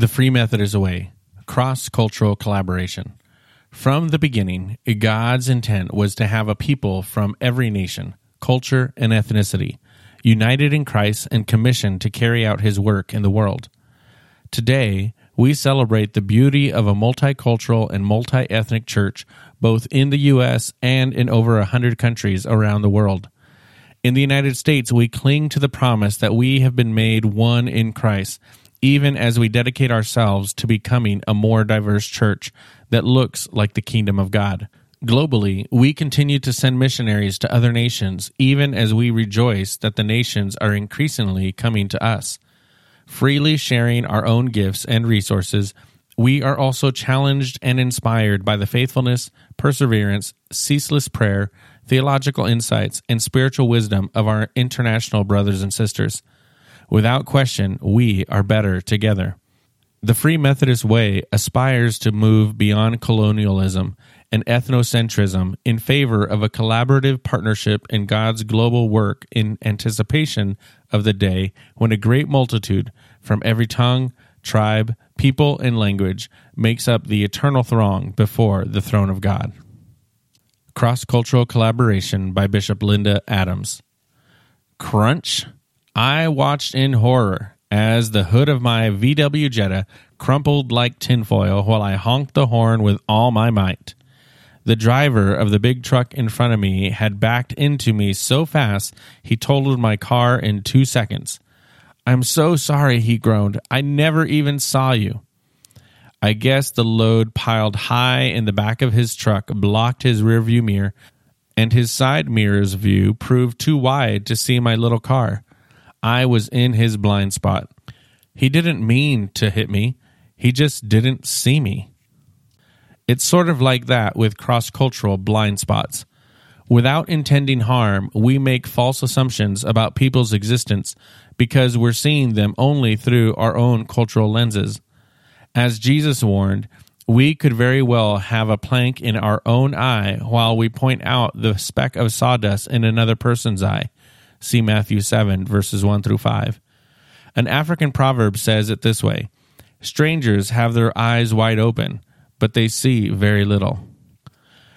The Free Method is a way, cross-cultural collaboration. From the beginning, God's intent was to have a people from every nation, culture, and ethnicity, united in Christ and commissioned to carry out His work in the world. Today, we celebrate the beauty of a multicultural and multi-ethnic church, both in the U.S. and in over 100 countries around the world. In the United States, we cling to the promise that we have been made one in Christ, even as we dedicate ourselves to becoming a more diverse church that looks like the kingdom of God. Globally, we continue to send missionaries to other nations, even as we rejoice that the nations are increasingly coming to us. Freely sharing our own gifts and resources, we are also challenged and inspired by the faithfulness, perseverance, ceaseless prayer, theological insights, and spiritual wisdom of our international brothers and sisters. Without question, we are better together. The Free Methodist Way aspires to move beyond colonialism and ethnocentrism in favor of a collaborative partnership in God's global work in anticipation of the day when a great multitude from every tongue, tribe, people, and language makes up the eternal throng before the throne of God. Cross-Cultural Collaboration by Bishop Linda Adams. Crunch! I watched in horror as the hood of my VW Jetta crumpled like tinfoil while I honked the horn with all my might. The driver of the big truck in front of me had backed into me so fast he totaled my car in 2 seconds. "I'm so sorry," he groaned. "I never even saw you." I guess the load piled high in the back of his truck blocked his rearview mirror, and his side mirror's view proved too wide to see my little car. I was in his blind spot. He didn't mean to hit me. He just didn't see me. It's sort of like that with cross-cultural blind spots. Without intending harm, we make false assumptions about people's existence because we're seeing them only through our own cultural lenses. As Jesus warned, we could very well have a plank in our own eye while we point out the speck of sawdust in another person's eye. See Matthew 7, verses 1 through 5. An African proverb says it this way, "Strangers have their eyes wide open, but they see very little."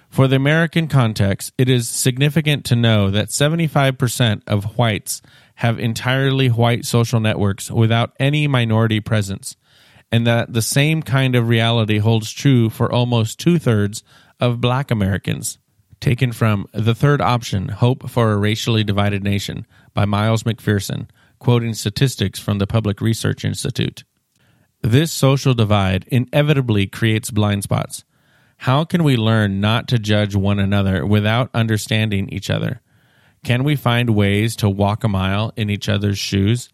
For the American context, it is significant to know that 75% of whites have entirely white social networks without any minority presence, and that the same kind of reality holds true for almost 2/3 of Black Americans. Taken from The Third Option, Hope for a Racially Divided Nation by Miles McPherson, quoting statistics from the Public Research Institute. This social divide inevitably creates blind spots. How can we learn not to judge one another without understanding each other? Can we find ways to walk a mile in each other's shoes?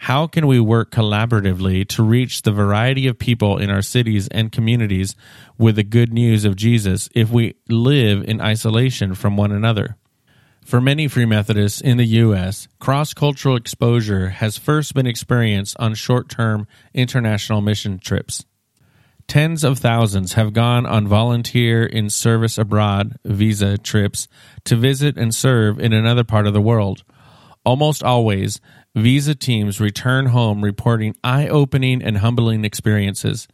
How can we work collaboratively to reach the variety of people in our cities and communities with the good news of Jesus if we live in isolation from one another? For many Free Methodists in the U.S., cross-cultural exposure has first been experienced on short-term international mission trips. Tens of thousands have gone on volunteer in service abroad visa trips to visit and serve in another part of the world. Almost always, visa teams return home reporting eye-opening and humbling experiences.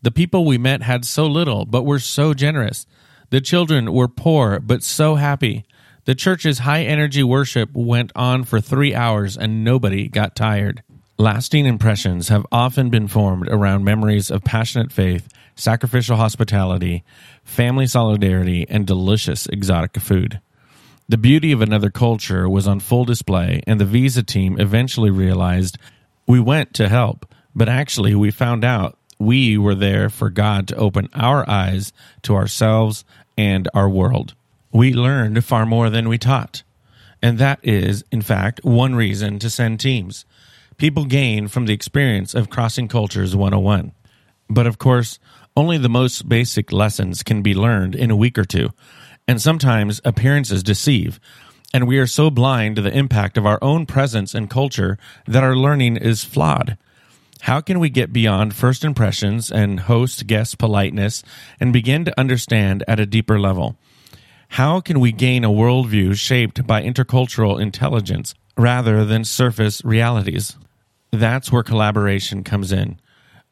The people we met had so little, but were so generous. The children were poor, but so happy. The church's high-energy worship went on for 3 hours, and nobody got tired. Lasting impressions have often been formed around memories of passionate faith, sacrificial hospitality, family solidarity, and delicious exotic food. The beauty of another culture was on full display, and the visa team eventually realized we went to help, but actually we found out we were there for God to open our eyes to ourselves and our world. We learned far more than we taught, and that is, in fact, one reason to send teams. People gain from the experience of Crossing Cultures 101. But of course, only the most basic lessons can be learned in a week or two. And sometimes appearances deceive, and we are so blind to the impact of our own presence and culture that our learning is flawed. How can we get beyond first impressions and host-guest politeness and begin to understand at a deeper level? How can we gain a worldview shaped by intercultural intelligence rather than surface realities? That's where collaboration comes in.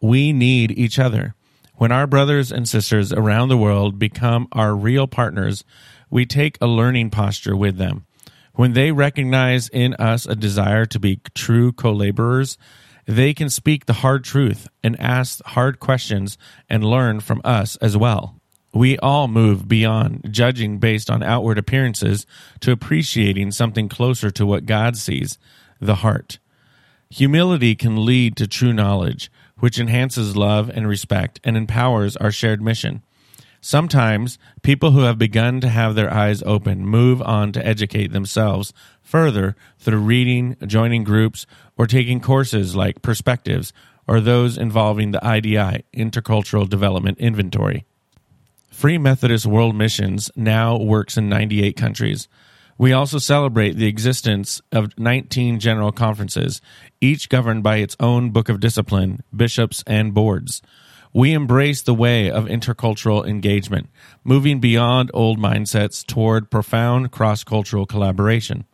We need each other. When our brothers and sisters around the world become our real partners, we take a learning posture with them. When they recognize in us a desire to be true co-laborers, they can speak the hard truth and ask hard questions and learn from us as well. We all move beyond judging based on outward appearances to appreciating something closer to what God sees, the heart. Humility can lead to true knowledge, which enhances love and respect and empowers our shared mission. Sometimes, people who have begun to have their eyes open move on to educate themselves further through reading, joining groups, or taking courses like Perspectives or those involving the IDI, Intercultural Development Inventory. Free Methodist World Missions now works in 98 countries. We also celebrate the existence of 19 general conferences, each governed by its own book of discipline, bishops, and boards. We embrace the way of intercultural engagement, moving beyond old mindsets toward profound cross-cultural collaboration.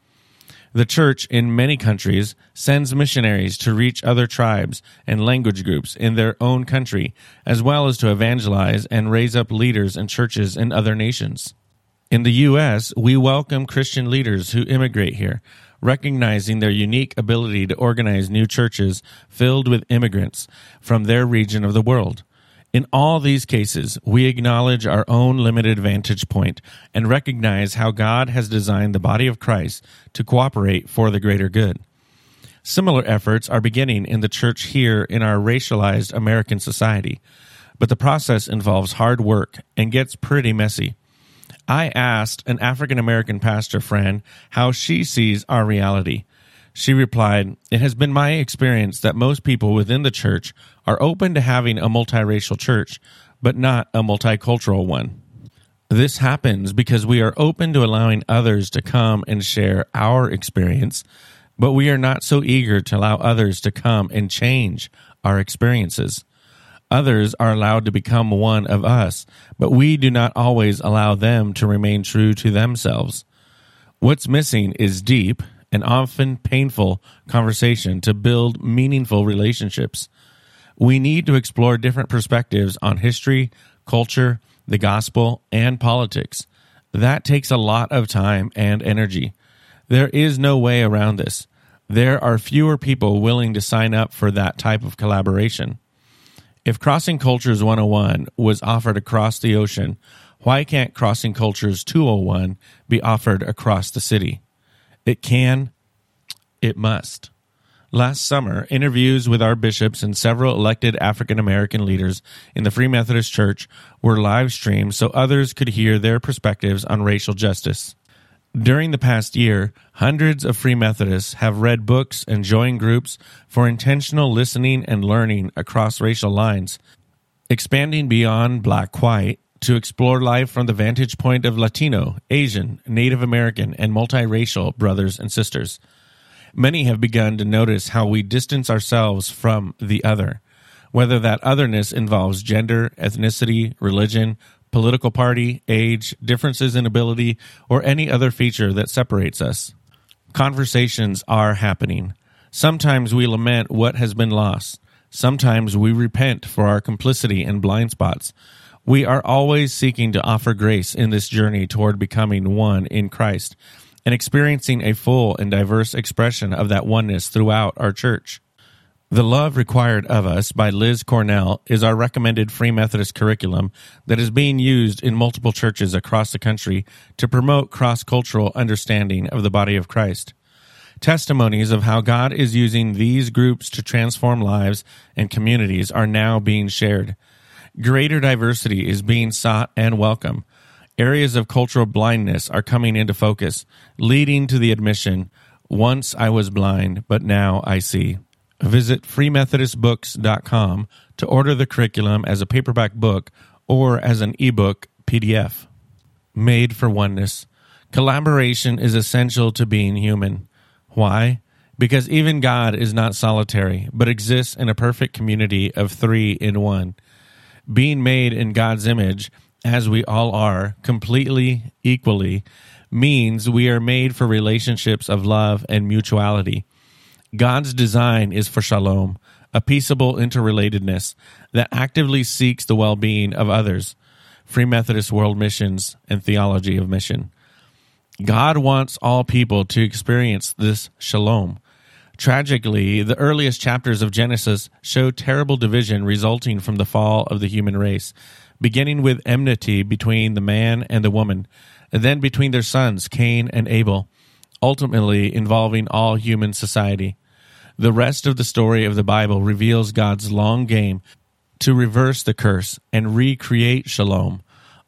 The church in many countries sends missionaries to reach other tribes and language groups in their own country, as well as to evangelize and raise up leaders and churches in other nations. In the U.S., we welcome Christian leaders who immigrate here, recognizing their unique ability to organize new churches filled with immigrants from their region of the world. In all these cases, we acknowledge our own limited vantage point and recognize how God has designed the body of Christ to cooperate for the greater good. Similar efforts are beginning in the church here in our racialized American society, but the process involves hard work and gets pretty messy. I asked an African-American pastor friend how she sees our reality. She replied, "It has been my experience that most people within the church are open to having a multiracial church, but not a multicultural one. This happens because we are open to allowing others to come and share our experience, but we are not so eager to allow others to come and change our experiences. Others are allowed to become one of us, but we do not always allow them to remain true to themselves. What's missing is deep and often painful conversation to build meaningful relationships. We need to explore different perspectives on history, culture, the gospel, and politics. That takes a lot of time and energy. There is no way around this. There are fewer people willing to sign up for that type of collaboration. If Crossing Cultures 101 was offered across the ocean, why can't Crossing Cultures 201 be offered across the city? It can, it must. Last summer, interviews with our bishops and several elected African-American leaders in the Free Methodist Church were live-streamed so others could hear their perspectives on racial justice. During the past year, hundreds of Free Methodists have read books and joined groups for intentional listening and learning across racial lines, expanding beyond black-white to explore life from the vantage point of Latino, Asian, Native American, and multiracial brothers and sisters. Many have begun to notice how we distance ourselves from the other, whether that otherness involves gender, ethnicity, religion, political party, age, differences in ability, or any other feature that separates us. Conversations are happening. Sometimes we lament what has been lost. Sometimes we repent for our complicity and blind spots. We are always seeking to offer grace in this journey toward becoming one in Christ and experiencing a full and diverse expression of that oneness throughout our church. The Love Required of Us by Liz Cornell is our recommended Free Methodist curriculum that is being used in multiple churches across the country to promote cross-cultural understanding of the body of Christ. Testimonies of how God is using these groups to transform lives and communities are now being shared. Greater diversity is being sought and welcome. Areas of cultural blindness are coming into focus, leading to the admission, "Once I was blind, but now I see." Visit freemethodistbooks.com to order the curriculum as a paperback book or as an ebook PDF. Made for oneness. Collaboration is essential to being human. Why? Because even God is not solitary, but exists in a perfect community of three in one. Being made in God's image, as we all are, completely, equally, means we are made for relationships of love and mutuality. God's design is for shalom, a peaceable interrelatedness that actively seeks the well-being of others. Free Methodist World Missions and Theology of Mission. God wants all people to experience this shalom. Tragically, the earliest chapters of Genesis show terrible division resulting from the fall of the human race, beginning with enmity between the man and the woman, and then between their sons, Cain and Abel, ultimately involving all human society. The rest of the story of the Bible reveals God's long game to reverse the curse and recreate shalom.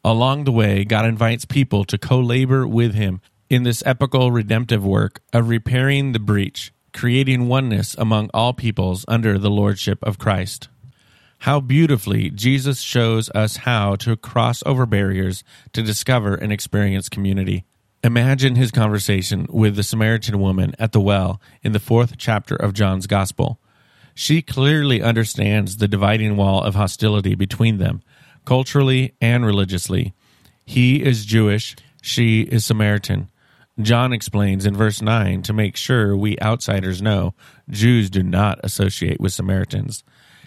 Along the way, God invites people to co-labor with him in this epical redemptive work of repairing the breach, creating oneness among all peoples under the lordship of Christ. How beautifully Jesus shows us how to cross over barriers to discover and experience community. Imagine his conversation with the Samaritan woman at the well in the 4th chapter of John's Gospel. She clearly understands the dividing wall of hostility between them, culturally and religiously. He is Jewish, she is Samaritan. John explains in verse 9 to make sure we outsiders know Jews do not associate with Samaritans.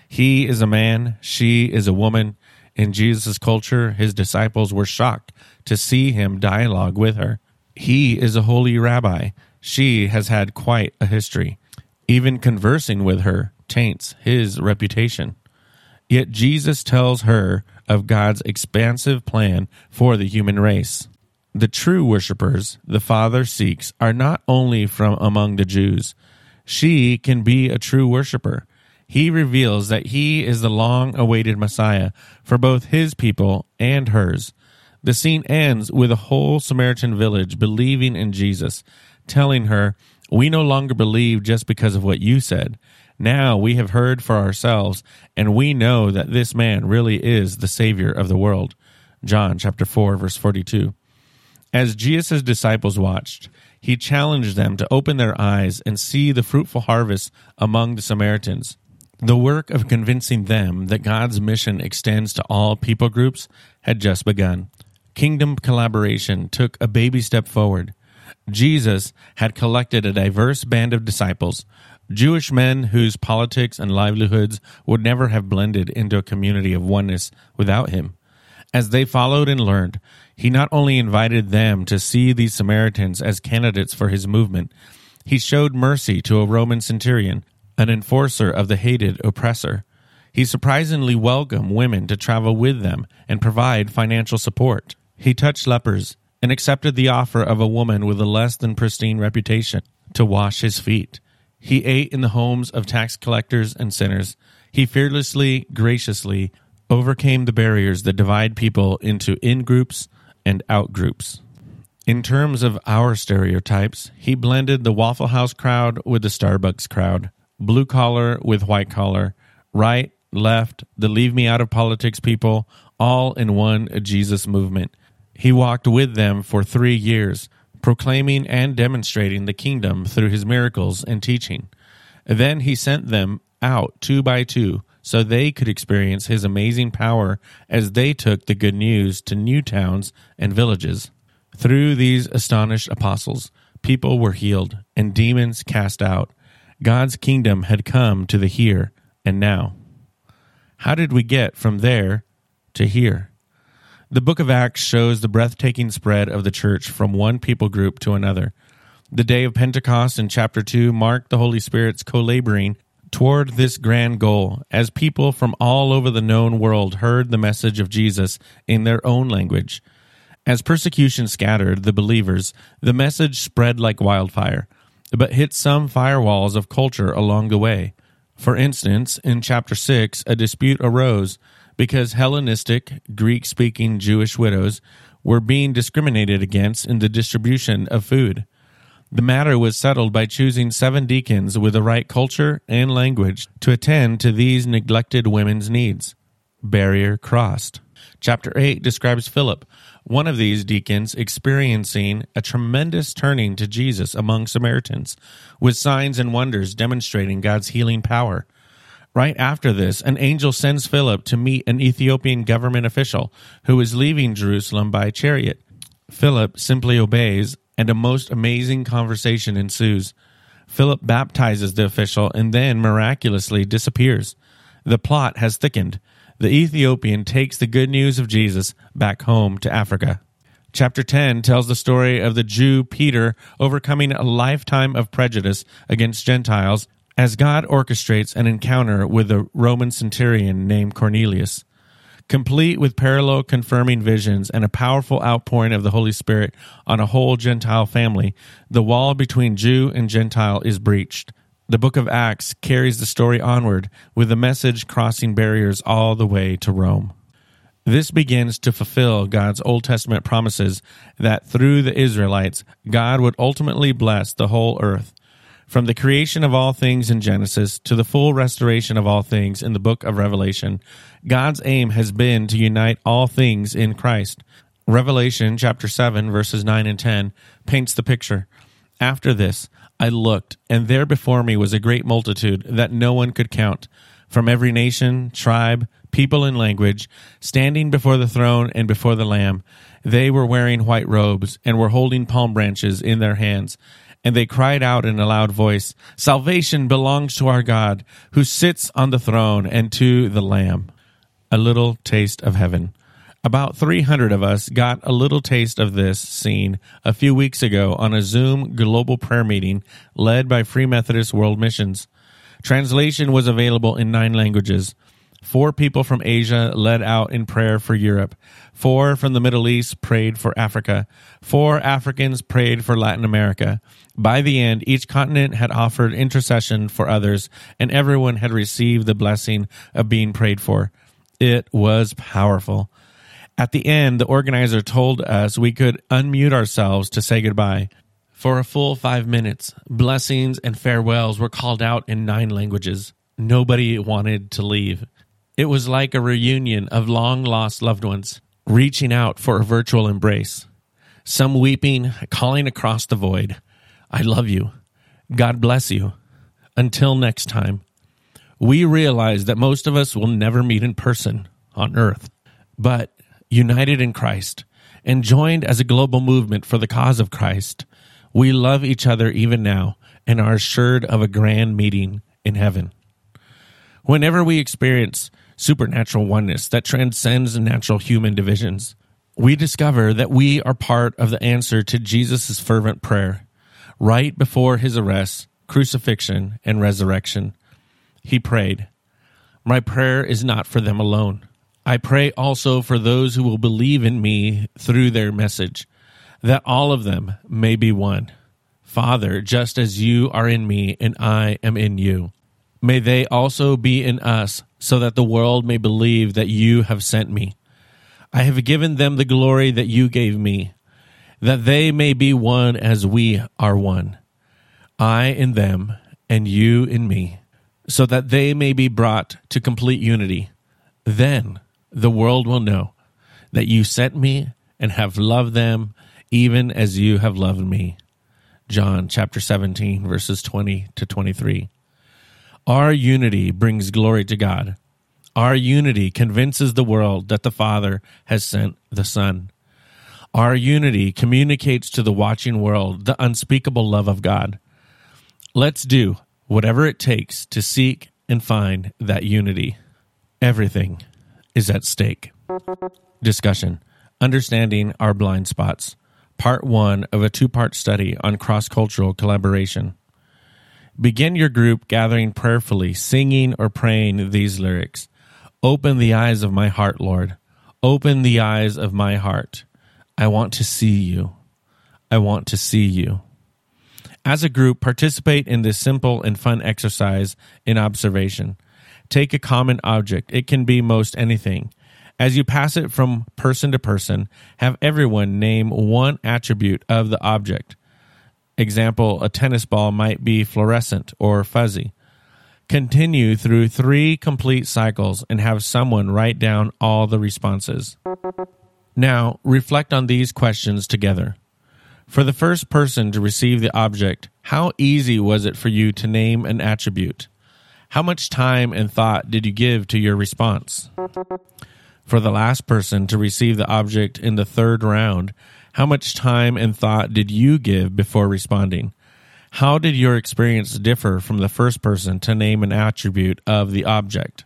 He is a man, she is a woman. In Jesus' culture, his disciples were shocked to see him dialogue with her. He is a holy rabbi. She has had quite a history. Even conversing with her taints his reputation. Yet Jesus tells her of God's expansive plan for the human race. The true worshipers the Father seeks are not only from among the Jews. She can be a true worshiper. He reveals that he is the long-awaited Messiah for both his people and hers. The scene ends with a whole Samaritan village believing in Jesus, telling her, "We no longer believe just because of what you said. Now we have heard for ourselves, and we know that this man really is the Savior of the world." John chapter 4, verse 42. As Jesus' disciples watched, he challenged them to open their eyes and see the fruitful harvest among the Samaritans. The work of convincing them that God's mission extends to all people groups had just begun. Kingdom collaboration took a baby step forward. Jesus had collected a diverse band of disciples, Jewish men whose politics and livelihoods would never have blended into a community of oneness without him. As they followed and learned, he not only invited them to see these Samaritans as candidates for his movement, he showed mercy to a Roman centurion, an enforcer of the hated oppressor. He surprisingly welcomed women to travel with them and provide financial support. He touched lepers and accepted the offer of a woman with a less than pristine reputation to wash his feet. He ate in the homes of tax collectors and sinners. He fearlessly, graciously overcame the barriers that divide people into in-groups and out-groups. In terms of our stereotypes, he blended the Waffle House crowd with the Starbucks crowd, blue-collar with white-collar, right, left, the leave-me-out-of-politics people, all in one Jesus movement. He walked with them for 3 years, proclaiming and demonstrating the kingdom through his miracles and teaching. Then he sent them out 2 by 2, so they could experience his amazing power as they took the good news to new towns and villages. Through these astonished apostles, people were healed and demons cast out. God's kingdom had come to the here and now. How did we get from there to here? The book of Acts shows the breathtaking spread of the church from one people group to another. The day of Pentecost in chapter 2 marked the Holy Spirit's co-laboring toward this grand goal, as people from all over the known world heard the message of Jesus in their own language. As persecution scattered the believers, the message spread like wildfire, but hit some firewalls of culture along the way. For instance, in chapter 6, a dispute arose because Hellenistic, Greek-speaking Jewish widows were being discriminated against in the distribution of food. The matter was settled by choosing 7 deacons with the right culture and language to attend to these neglected women's needs. Barrier crossed. Chapter 8 describes Philip, one of these deacons, experiencing a tremendous turning to Jesus among Samaritans, with signs and wonders demonstrating God's healing power. Right after this, an angel sends Philip to meet an Ethiopian government official who is leaving Jerusalem by chariot. Philip simply obeys, and a most amazing conversation ensues. Philip baptizes the official and then miraculously disappears. The plot has thickened. The Ethiopian takes the good news of Jesus back home to Africa. Chapter 10 tells the story of the Jew Peter overcoming a lifetime of prejudice against Gentiles as God orchestrates an encounter with a Roman centurion named Cornelius. Complete with parallel confirming visions and a powerful outpouring of the Holy Spirit on a whole Gentile family, the wall between Jew and Gentile is breached. The book of Acts carries the story onward, with the message crossing barriers all the way to Rome. This begins to fulfill God's Old Testament promises that through the Israelites, God would ultimately bless the whole earth. From the creation of all things in Genesis to the full restoration of all things in the book of Revelation, God's aim has been to unite all things in Christ. Revelation chapter 7, verses 9 and 10 paints the picture. After this, I looked, and there before me was a great multitude that no one could count, from every nation, tribe, people, and language, standing before the throne and before the Lamb. They were wearing white robes and were holding palm branches in their hands. And they cried out in a loud voice, "Salvation belongs to our God, who sits on the throne, and to the Lamb." A little taste of heaven. About 300 of us got a little taste of this scene a few weeks ago on a Zoom global prayer meeting led by Free Methodist World Missions. Translation was available in 9 languages. 4 people from Asia led out in prayer for Europe. 4 from the Middle East prayed for Africa. 4 Africans prayed for Latin America. By the end, each continent had offered intercession for others, and everyone had received the blessing of being prayed for. It was powerful. At the end, the organizer told us we could unmute ourselves to say goodbye. For a full 5 minutes, blessings and farewells were called out in 9 languages. Nobody wanted to leave. It was like a reunion of long-lost loved ones, reaching out for a virtual embrace. Some weeping, calling across the void, "I love you. God bless you. Until next time." We realize that most of us will never meet in person on earth, but united in Christ and joined as a global movement for the cause of Christ, we love each other even now and are assured of a grand meeting in heaven. Whenever we experience supernatural oneness that transcends natural human divisions, we discover that we are part of the answer to Jesus' fervent prayer right before his arrest, crucifixion, and resurrection. He prayed, "My prayer is not for them alone. I pray also for those who will believe in me through their message, that all of them may be one. Father, just as you are in me and I am in you, may they also be in us, so that the world may believe that you have sent me. I have given them the glory that you gave me, that they may be one as we are one. I in them, and you in me, so that they may be brought to complete unity. Then the world will know that you sent me and have loved them, even as you have loved me." John chapter 17, verses 20 to 23. Our unity brings glory to God. Our unity convinces the world that the Father has sent the Son. Our unity communicates to the watching world the unspeakable love of God. Let's do whatever it takes to seek and find that unity. Everything is at stake. Discussion: Understanding Our Blind Spots, Part 1 of a 2-part study on cross-cultural collaboration. Begin your group gathering prayerfully, singing or praying these lyrics. "Open the eyes of my heart, Lord. Open the eyes of my heart. I want to see you. I want to see you." As a group, participate in this simple and fun exercise in observation. Take a common object. It can be most anything. As you pass it from person to person, have everyone name one attribute of the object. Example, a tennis ball might be fluorescent or fuzzy. Continue through 3 complete cycles and have someone write down all the responses. Now, reflect on these questions together. For the first person to receive the object, how easy was it for you to name an attribute? How much time and thought did you give to your response? For the last person to receive the object in the third round, how much time and thought did you give before responding? How did your experience differ from the first person to name an attribute of the object?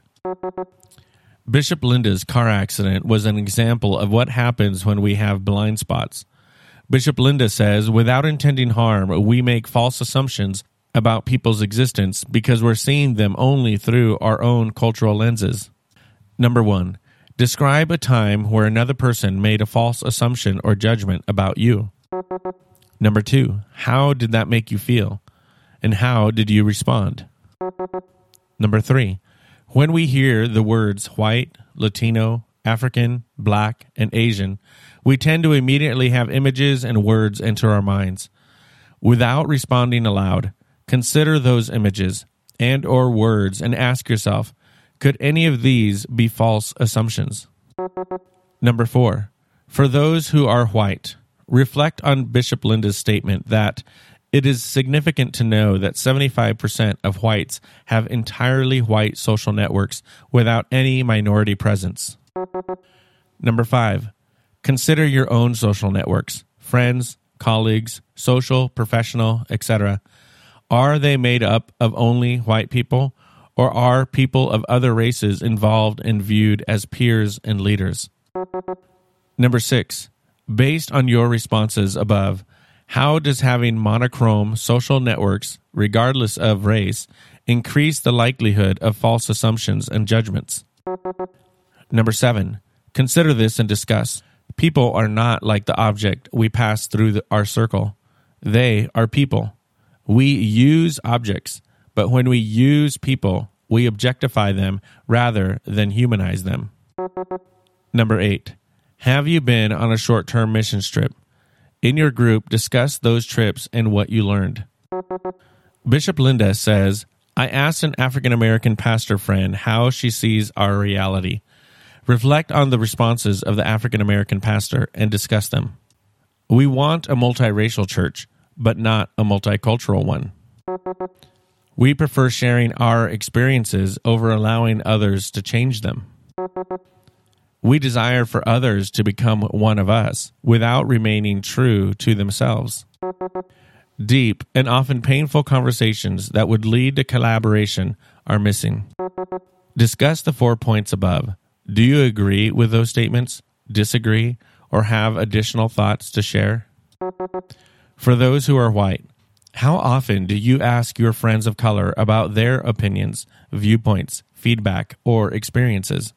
Bishop Linda's car accident was an example of what happens when we have blind spots. Bishop Linda says, without intending harm, we make false assumptions about people's existence because we're seeing them only through our own cultural lenses. Number 1, describe a time where another person made a false assumption or judgment about you. Number 2, how did that make you feel? And how did you respond? Number 3, when we hear the words white, Latino, African, Black, and Asian, we tend to immediately have images and words enter our minds. Without responding aloud, consider those images and or words and ask yourself, could any of these be false assumptions? Number 4, for those who are white, reflect on Bishop Linda's statement that it is significant to know that 75% of whites have entirely white social networks without any minority presence. Number 5, consider your own social networks, friends, colleagues, social, professional, etc. Are they made up of only white people, or are people of other races involved and viewed as peers and leaders? Number 6, based on your responses above, how does having monochrome social networks, regardless of race, increase the likelihood of false assumptions and judgments? Number 7, consider this and discuss. People are not like the object we pass through our circle. They are people. We use objects, but when we use people, we objectify them rather than humanize them. Number 8, have you been on a short-term mission trip? In your group, discuss those trips and what you learned. Bishop Linda says, I asked an African-American pastor friend how she sees our reality. Reflect on the responses of the African-American pastor and discuss them. We want a multiracial church, but not a multicultural one. We prefer sharing our experiences over allowing others to change them. We desire for others to become one of us without remaining true to themselves. Deep and often painful conversations that would lead to collaboration are missing. Discuss the 4 points above. Do you agree with those statements, disagree, or have additional thoughts to share? For those who are white, how often do you ask your friends of color about their opinions, viewpoints, feedback, or experiences?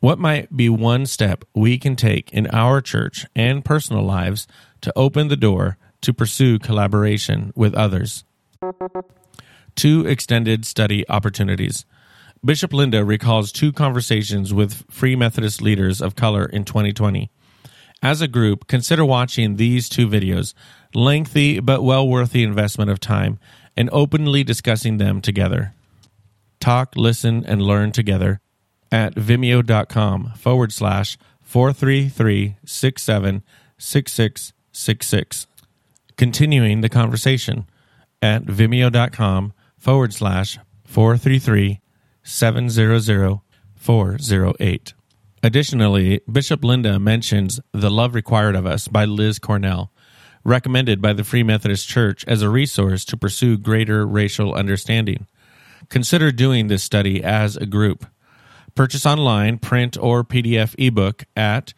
What might be one step we can take in our church and personal lives to open the door to pursue collaboration with others? 2 extended study opportunities. Bishop Linda recalls 2 conversations with Free Methodist leaders of color in 2020. As a group, consider watching these 2 videos, lengthy but well worth the investment of time, and openly discussing them together. Talk, listen, and learn together at vimeo.com/433676666. Continuing the conversation at vimeo.com/433700408. Additionally, Bishop Linda mentions The Love Required of Us by Liz Cornell, recommended by the Free Methodist Church as a resource to pursue greater racial understanding. Consider doing this study as a group. Purchase online, print, or PDF ebook at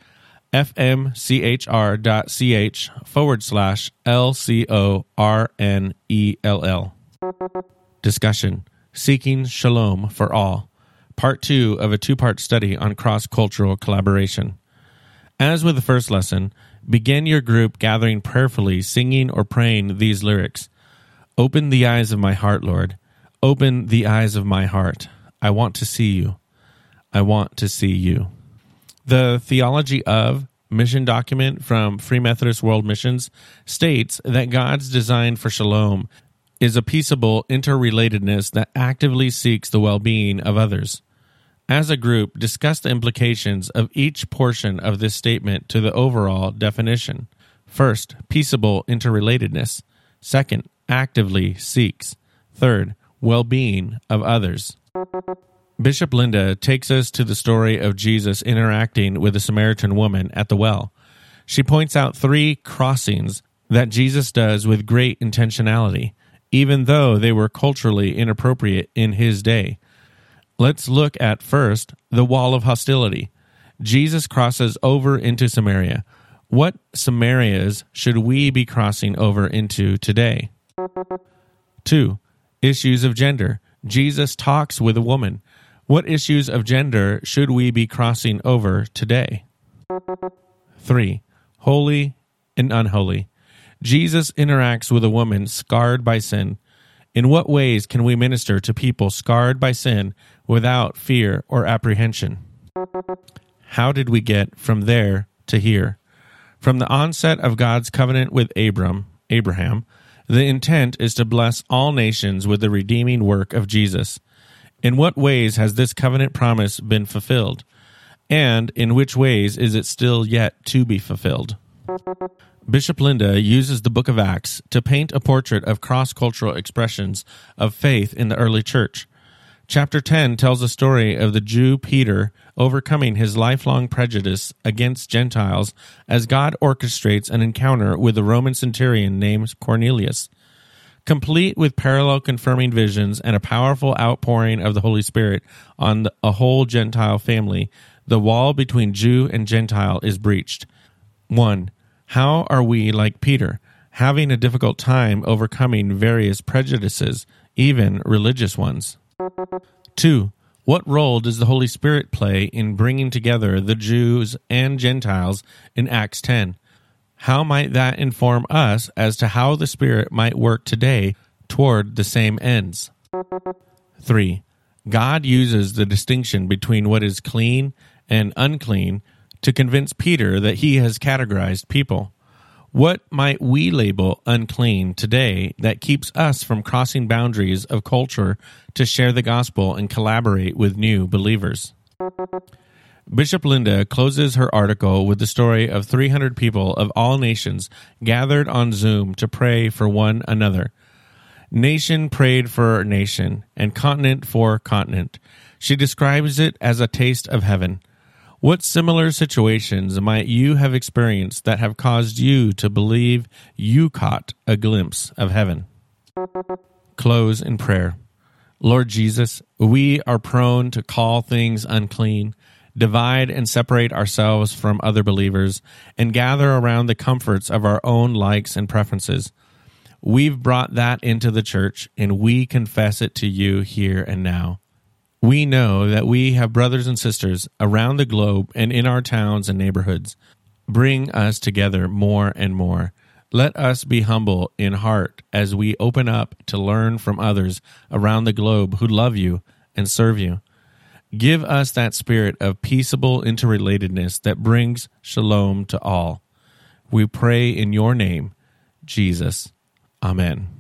fmchr.ch/lcornell. Discussion: Seeking Shalom for All, Part 2 of a 2-part study on cross-cultural collaboration. As with the first lesson, begin your group gathering prayerfully, singing or praying these lyrics. Open the eyes of my heart, Lord. Open the eyes of my heart. I want to see you. I want to see you. The Theology of Mission document from Free Methodist World Missions states that God's design for shalom is a peaceable interrelatedness that actively seeks the well-being of others. As a group, discuss the implications of each portion of this statement to the overall definition. First, peaceable interrelatedness. Second, actively seeks. Third, well-being of others. Bishop Linda takes us to the story of Jesus interacting with a Samaritan woman at the well. She points out 3 crossings that Jesus does with great intentionality, even though they were culturally inappropriate in his day. Let's look at first the wall of hostility. Jesus crosses over into Samaria. What Samarias should we be crossing over into today? 2. Issues of gender. Jesus talks with a woman. What issues of gender should we be crossing over today? 3. Holy and unholy. Jesus interacts with a woman scarred by sin. In what ways can we minister to people scarred by sin without fear or apprehension? How did we get from there to here? From the onset of God's covenant with Abraham, the intent is to bless all nations with the redeeming work of Jesus. In what ways has this covenant promise been fulfilled? And in which ways is it still yet to be fulfilled? Bishop Linda uses the book of Acts to paint a portrait of cross-cultural expressions of faith in the early church. Chapter 10 tells the story of the Jew Peter overcoming his lifelong prejudice against Gentiles as God orchestrates an encounter with a Roman centurion named Cornelius. Complete with parallel confirming visions and a powerful outpouring of the Holy Spirit on a whole Gentile family, the wall between Jew and Gentile is breached. 1. How are we, like Peter, having a difficult time overcoming various prejudices, even religious ones? 2. What role does the Holy Spirit play in bringing together the Jews and Gentiles in Acts 10? How might that inform us as to how the Spirit might work today toward the same ends? 3. God uses the distinction between what is clean and unclean to convince Peter that he has categorized people. What might we label unclean today that keeps us from crossing boundaries of culture to share the gospel and collaborate with new believers? Bishop Linda closes her article with the story of 300 people of all nations gathered on Zoom to pray for one another. Nation prayed for nation, and continent for continent. She describes it as a taste of heaven. What similar situations might you have experienced that have caused you to believe you caught a glimpse of heaven? Close in prayer. Lord Jesus, we are prone to call things unclean, divide and separate ourselves from other believers, and gather around the comforts of our own likes and preferences. We've brought that into the church, and we confess it to you here and now. We know that we have brothers and sisters around the globe and in our towns and neighborhoods. Bring us together more and more. Let us be humble in heart as we open up to learn from others around the globe who love you and serve you. Give us that spirit of peaceable interrelatedness that brings shalom to all. We pray in your name, Jesus. Amen.